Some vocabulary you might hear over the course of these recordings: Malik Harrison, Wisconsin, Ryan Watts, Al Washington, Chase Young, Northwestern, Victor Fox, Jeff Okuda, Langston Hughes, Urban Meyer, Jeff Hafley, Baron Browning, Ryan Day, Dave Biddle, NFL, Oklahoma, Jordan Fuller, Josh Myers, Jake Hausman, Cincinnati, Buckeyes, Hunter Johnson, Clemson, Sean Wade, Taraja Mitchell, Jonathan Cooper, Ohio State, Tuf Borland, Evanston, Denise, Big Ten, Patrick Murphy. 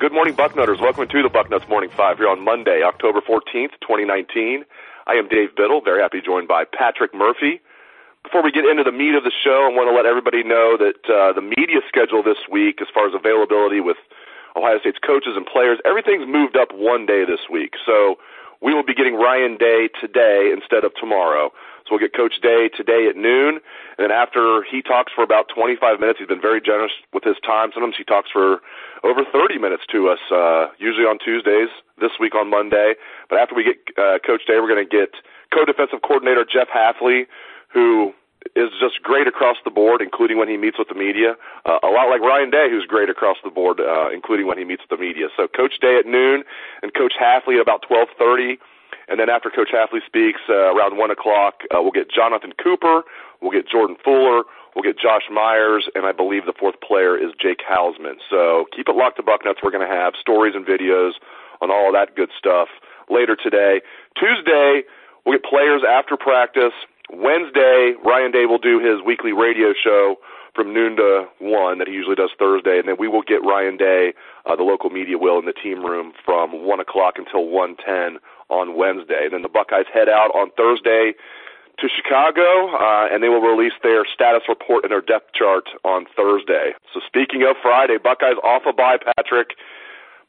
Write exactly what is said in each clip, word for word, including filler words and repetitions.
Good morning, Bucknutters. Welcome to the Bucknuts Morning Five here on Monday, October fourteenth, twenty nineteen. I am Dave Biddle, very happy to be joined by Patrick Murphy. Before we get into the meat of the show, I want to let everybody know that uh, the media schedule this week, as far as availability with Ohio State's coaches and players, everything's moved up one day this week. So we will be getting Ryan Day today instead of tomorrow. So we'll get Coach Day today at noon, and then after he talks for about twenty-five minutes, he's been very generous with his time. Sometimes he talks for over thirty minutes to us, uh, usually on Tuesdays, this week on Monday. But after we get uh, Coach Day, we're going to get co-defensive coordinator Jeff Hafley, who is just great across the board, including when he meets with the media. Uh, a lot like Ryan Day, who's great across the board, uh, including when he meets with the media. So Coach Day at noon and Coach Hafley at about twelve thirty. And then after Coach Hafley speaks, uh, around one o'clock, uh, we'll get Jonathan Cooper, we'll get Jordan Fuller, we'll get Josh Myers, and I believe the fourth player is Jake Hausman. So keep it locked to Bucknuts. We're going to have stories and videos on all of that good stuff later today. Tuesday, we'll get players after practice. Wednesday, Ryan Day will do his weekly radio show from noon to one that he usually does Thursday, and then we will get Ryan Day, uh, the local media will, in the team room from one o'clock until one ten on Wednesday. And then the Buckeyes head out on Thursday to Chicago, uh, and they will release their status report and their depth chart on Thursday. So speaking of Friday, Buckeyes off a bye, Patrick,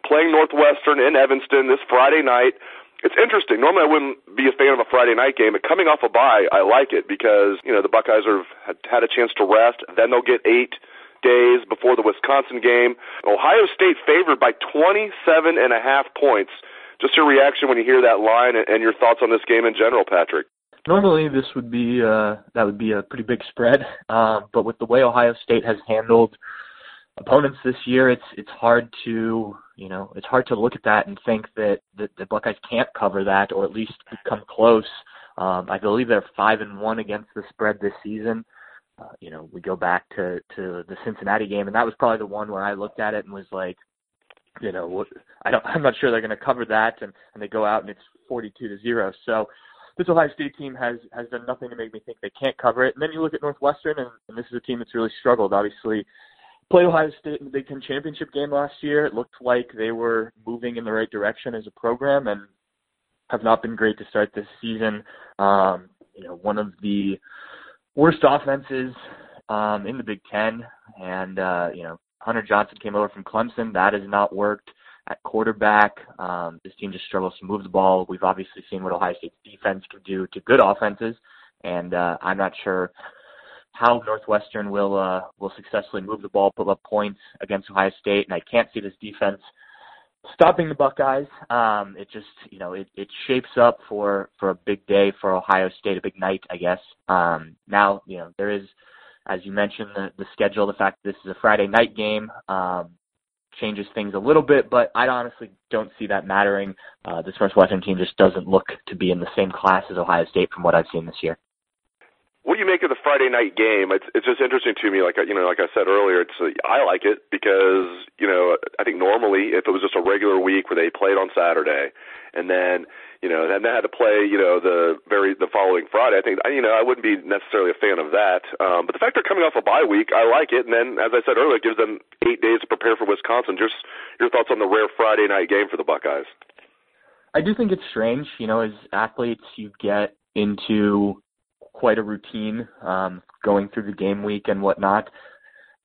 playing Northwestern in Evanston this Friday night. It's interesting. Normally I wouldn't be a fan of a Friday night game, but coming off a bye, I like it because, you know, the Buckeyes have had a chance to rest. Then they'll get eight days before the Wisconsin game. Ohio State favored by twenty-seven and a half points. Just your reaction when you hear that line and your thoughts on this game in general, Patrick. Normally this would be, uh, that would be a pretty big spread. Um, but with the way Ohio State has handled opponents this year, it's it's hard to you know it's hard to look at that and think that, that the Buckeyes can't cover that or at least come close. Um, I believe they're five and one against the spread this season. Uh, you know, we go back to, to the Cincinnati game, and that was probably the one where I looked at it and was like, you know, what, I don't I'm not sure they're going to cover that, and, and they go out and it's forty-two to zero. So this Ohio State team has, has done nothing to make me think they can't cover it. And then you look at Northwestern, and, and this is a team that's really struggled, obviously. Played Ohio State in the Big Ten championship game last year. It looked like they were moving in the right direction as a program and have not been great to start this season. Um, you know, one of the worst offenses um, in the Big Ten. And, uh, you know, Hunter Johnson came over from Clemson. That has not worked at quarterback. Um, this team just struggles to move the ball. We've obviously seen what Ohio State's defense can do to good offenses. And uh, I'm not sure how Northwestern will uh, will successfully move the ball, put up points against Ohio State, and I can't see this defense stopping the Buckeyes. Um, it just, you know, it, it shapes up for, for a big day for Ohio State, a big night, I guess. Um, now, you know, there is, as you mentioned, the, the schedule, the fact that this is a Friday night game um, changes things a little bit, but I honestly don't see that mattering. Uh, this Northwestern team just doesn't look to be in the same class as Ohio State from what I've seen this year. What do you make of the Friday night game? It's it's just interesting to me. Like you know, like I said earlier, it's I like it because you know I think normally if it was just a regular week where they played on Saturday and then you know then they had to play you know the very the following Friday, I think you know I wouldn't be necessarily a fan of that. Um, but the fact they're coming off a bye week, I like it. And then as I said earlier, it gives them eight days to prepare for Wisconsin. Just your thoughts on the rare Friday night game for the Buckeyes? I do think it's strange. You know, as athletes, you get into quite a routine um, going through the game week and whatnot.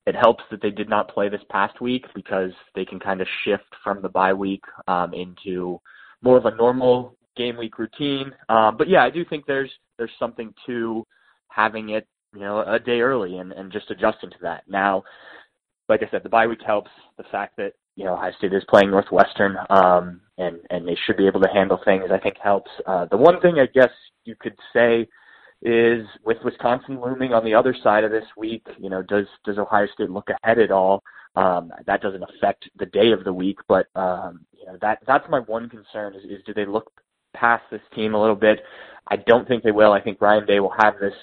It helps that they did not play this past week because they can kind of shift from the bye week um, into more of a normal game week routine. Um, but yeah, I do think there's there's something to having it, you know, a day early and, and just adjusting to that. Now, like I said, the bye week helps. The fact that you know Ohio State is playing Northwestern um, and and they should be able to handle things, I think helps. Uh, the one thing I guess you could say is with Wisconsin looming on the other side of this week, you know, does does Ohio State look ahead at all? Um, that doesn't affect the day of the week, but um, you know, that that's my one concern is, is do they look past this team a little bit? I don't think they will. I think Ryan Day will have this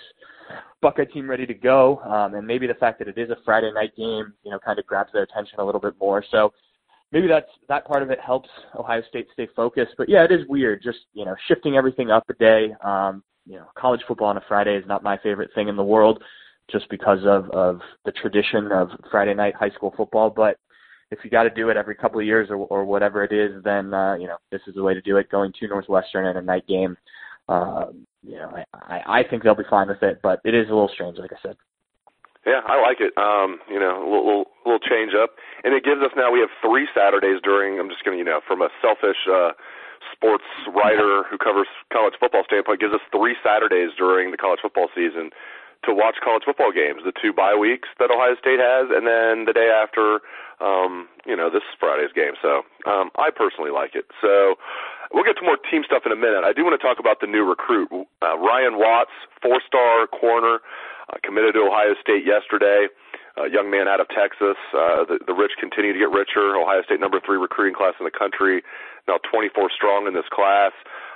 Buckeye team ready to go, um, and maybe the fact that it is a Friday night game, you know, kind of grabs their attention a little bit more. So maybe that's that part of it helps Ohio State stay focused. But yeah, it is weird, just you know, shifting everything up a day. Um, You know, college football on a Friday is not my favorite thing in the world just because of, of the tradition of Friday night high school football. But if you got to do it every couple of years or, or whatever it is, then, uh, you know, this is the way to do it. Going to Northwestern in a night game, uh, you know, I, I think they'll be fine with it. But it is a little strange, like I said. Yeah, I like it. Um, you know, a little, little change up. And it gives us now we have three Saturdays during, I'm just going to, you know, from a selfish uh sports writer who covers college football standpoint, gives us three Saturdays during the college football season to watch college football games, the two bye weeks that Ohio State has, and then the day after, um, you know, this Friday's game. So um, I personally like it. So we'll get to more team stuff in a minute. I do want to talk about the new recruit, uh, Ryan Watts, four-star corner, uh, committed to Ohio State yesterday. A young man out of Texas. Uh, the, the rich continue to get richer. Ohio State number three recruiting class in the country, now twenty-four strong in this class.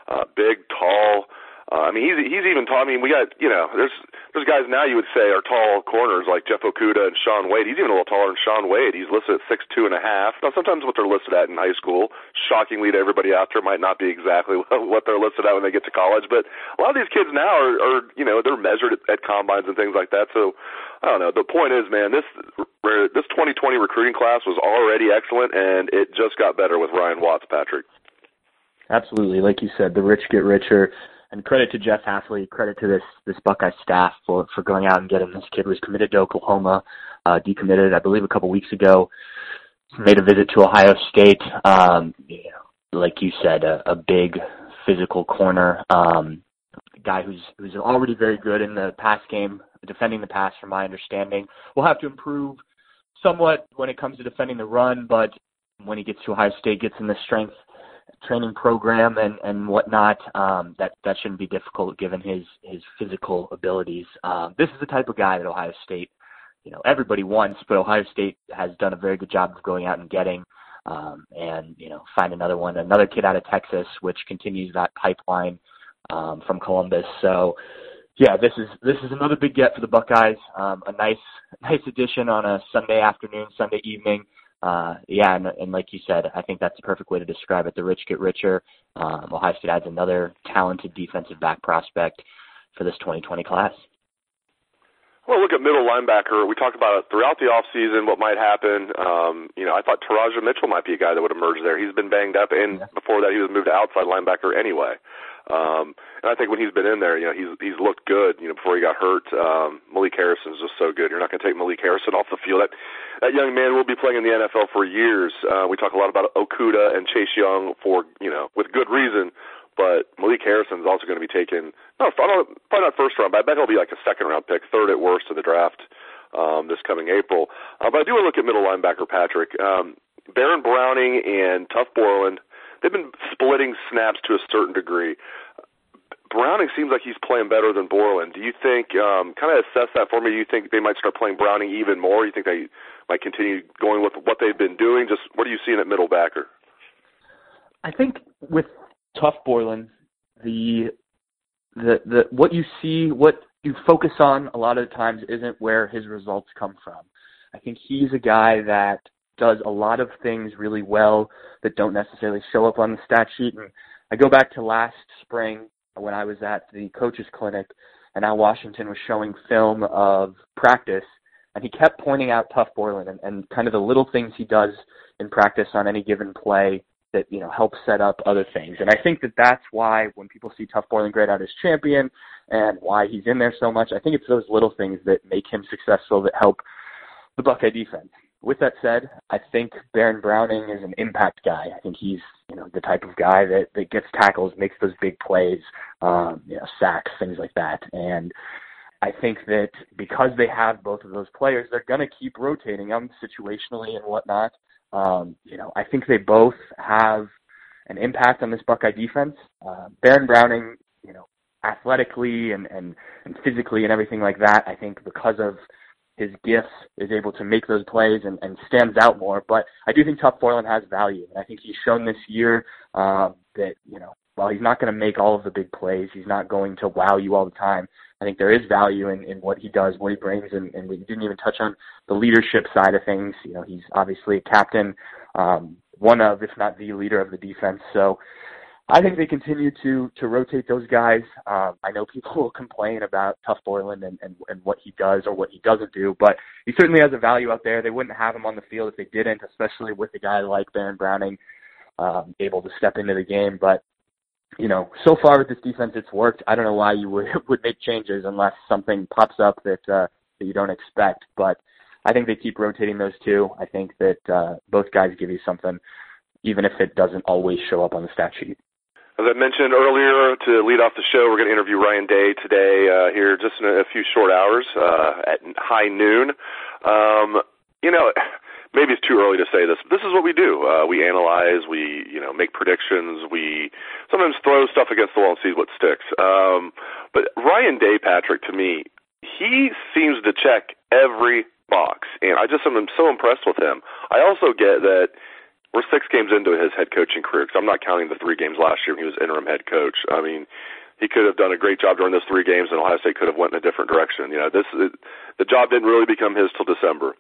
Uh, big, tall. Uh, I mean, he's he's even tall. I mean, we got you know, there's there's guys now you would say are tall corners like Jeff Okuda and Sean Wade. He's even a little taller than Sean Wade. He's listed at six two and a half. Now, sometimes what they're listed at in high school, shockingly to everybody out there, might not be exactly what they're listed at when they get to college. But a lot of these kids now are, are you know, they're measured at, at combines and things like that. So. I don't know. The point is, man, this this twenty twenty recruiting class was already excellent, and it just got better with Ryan Watts, Patrick. Absolutely. Like you said, the rich get richer. And credit to Jeff Hafley, credit to this this Buckeye staff for, for going out and getting this kid who was committed to Oklahoma, uh, decommitted, I believe, a couple weeks ago, made a visit to Ohio State. Um, you know, like you said, a, a big physical corner, um, guy who's who's already very good in the pass game, defending the pass, from my understanding. We'll have to improve somewhat when it comes to defending the run, but when he gets to Ohio State, gets in the strength training program and, and whatnot, um, that, that shouldn't be difficult given his, his physical abilities. Um, this is the type of guy that Ohio State, you know, everybody wants, but Ohio State has done a very good job of going out and getting um, and, you know, find another one, another kid out of Texas, which continues that pipeline um, from Columbus. So, yeah, this is this is another big get for the Buckeyes. Um, a nice nice addition on a Sunday afternoon, Sunday evening. Uh, yeah, and, and like you said, I think that's the perfect way to describe it. The rich get richer. Um, Ohio State adds another talented defensive back prospect for this twenty twenty class. Well, look at middle linebacker. We talked about it throughout the offseason, what might happen. Um, you know, I thought Taraja Mitchell might be a guy that would emerge there. He's been banged up, and yeah. Before that he was moved to outside linebacker anyway. Um, and I think when he's been in there, you know, he's he's looked good. You know, before he got hurt, um, Malik Harrison is just so good. You're not going to take Malik Harrison off the field. That, that young man will be playing in the N F L for years. Uh, we talk a lot about Okuda and Chase Young for, you know, with good reason. But Malik Harrison is also going to be taken, no, probably not first round, but I bet he'll be like a second round pick, third at worst of the draft um, this coming April. Uh, but I do want to look at middle linebacker Patrick. Um, Baron Browning and Tuf Borland, they've been splitting snaps to a certain degree. Browning seems like he's playing better than Borland. Do you think, um, kind of assess that for me, do you think they might start playing Browning even more? Do you think they might continue going with what they've been doing? Just what are you seeing at middle backer? I think with Tuf Borland, the, the, the, what you see, what you focus on a lot of the times isn't where his results come from. I think he's a guy that does a lot of things really well that don't necessarily show up on the stat sheet. And I go back to last spring when I was at the coaches clinic and Al Washington was showing film of practice, and he kept pointing out Tuf Borland and, and kind of the little things he does in practice on any given play that, you know, helps set up other things. And I think that that's why when people see Tuf Borland grade out as champion and why he's in there so much, I think it's those little things that make him successful that help the Buckeye defense. With that said, I think Baron Browning is an impact guy. I think he's, you know, the type of guy that, that gets tackles, makes those big plays, um, you know, sacks, things like that. And I think that because they have both of those players, they're going to keep rotating them situationally and whatnot. Um, you know, I think they both have an impact on this Buckeye defense. Uh, Baron Browning, you know, athletically and, and, and physically and everything like that, I think because of his gifts is able to make those plays and, and stands out more. But I do think Tuf Borland has value. And I think he's shown this year uh, that, you know, while he's not going to make all of the big plays, he's not going to wow you all the time. I think there is value in, in what he does, what he brings, and, and we didn't even touch on the leadership side of things. You know, he's obviously a captain, um, one of, if not the leader of the defense. So I think they continue to to rotate those guys. Um, I know people will complain about Tuf Borland and, and, and what he does or what he doesn't do, but he certainly has a value out there. They wouldn't have him on the field if they didn't, especially with a guy like Baron Browning um, able to step into the game. But, you know, so far with this defense, it's worked. I don't know why you would, would make changes unless something pops up that, uh, that you don't expect. But I think they keep rotating those two. I think that uh, both guys give you something, even if it doesn't always show up on the stat sheet. As I mentioned earlier, to lead off the show, we're going to interview Ryan Day today uh, here just in a few short hours uh, at high noon. Um, you know, maybe it's too early to say this, but this is what we do. Uh, we analyze, we, you know, make predictions, we sometimes throw stuff against the wall and see what sticks. Um, but Ryan Day, Patrick, to me, he seems to check every box, and I just am so impressed with him. I also get that we're six games into his head coaching career, because I'm not counting the three games last year when he was interim head coach. I mean, he could have done a great job during those three games, and Ohio State could have went in a different direction. You know, this it, the job didn't really become his till December.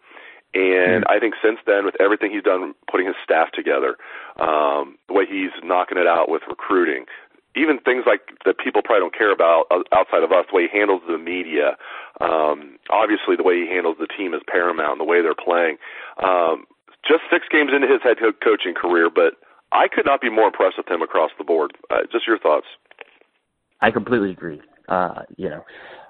And I think since then, with everything he's done, putting his staff together, um, the way he's knocking it out with recruiting, even things like that people probably don't care about outside of us, the way he handles the media, um, obviously the way he handles the team is paramount, the way they're playing. Um, Just six games into his head coaching career, but I could not be more impressed with him across the board. Uh, just your thoughts. I completely agree. Uh, you know,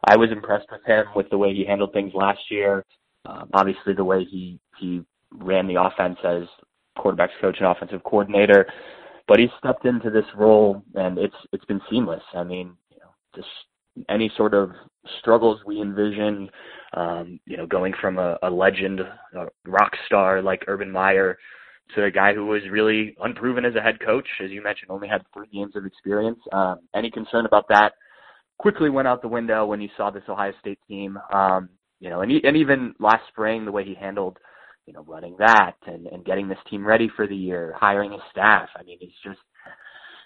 I was impressed with him with the way he handled things last year. Um, obviously, the way he, he ran the offense as quarterbacks coach and offensive coordinator, but he stepped into this role and it's it's been seamless. I mean, you know, just any sort of struggles we envisioned, um, you know, going from a, a legend, a rock star like Urban Meyer to a guy who was really unproven as a head coach, as you mentioned, only had three games of experience. Um, any concern about that quickly went out the window when you saw this Ohio State team, um, you know, and, he, and even last spring, the way he handled, you know, running that and, and getting this team ready for the year, hiring his staff. I mean, he's just,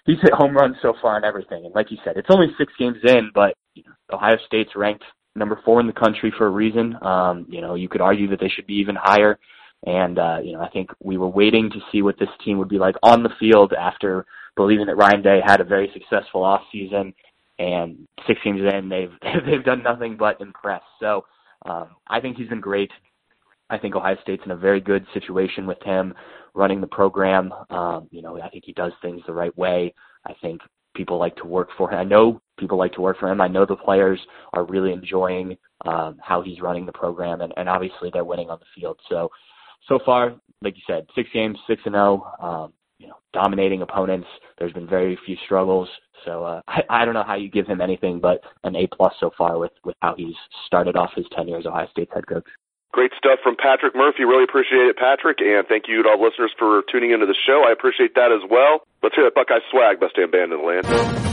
he's hit home runs so far and everything. And like you said, it's only six games in, but you know, Ohio State's ranked number four in the country for a reason. Um, you know, you could argue that they should be even higher. And, uh, you know, I think we were waiting to see what this team would be like on the field after believing that Ryan Day had a very successful off season, and six games in, they've, they've done nothing but impress. So, um, I think he's been great. I think Ohio State's in a very good situation with him running the program. Um, you know, I think he does things the right way. I think people like to work for him. I know people like to work for him. I know the players are really enjoying um, how he's running the program, and, and obviously they're winning on the field. So, so far, like you said, six games, six and zero. Um, you know, dominating opponents. There's been very few struggles. So uh, I, I don't know how you give him anything but an A plus so far with with how he's started off his tenure as Ohio State's head coach. Great stuff from Patrick Murphy. Really appreciate it, Patrick. And thank you to all listeners for tuning into the show. I appreciate that as well. Let's hear that Buckeye swag, best damn band in the land.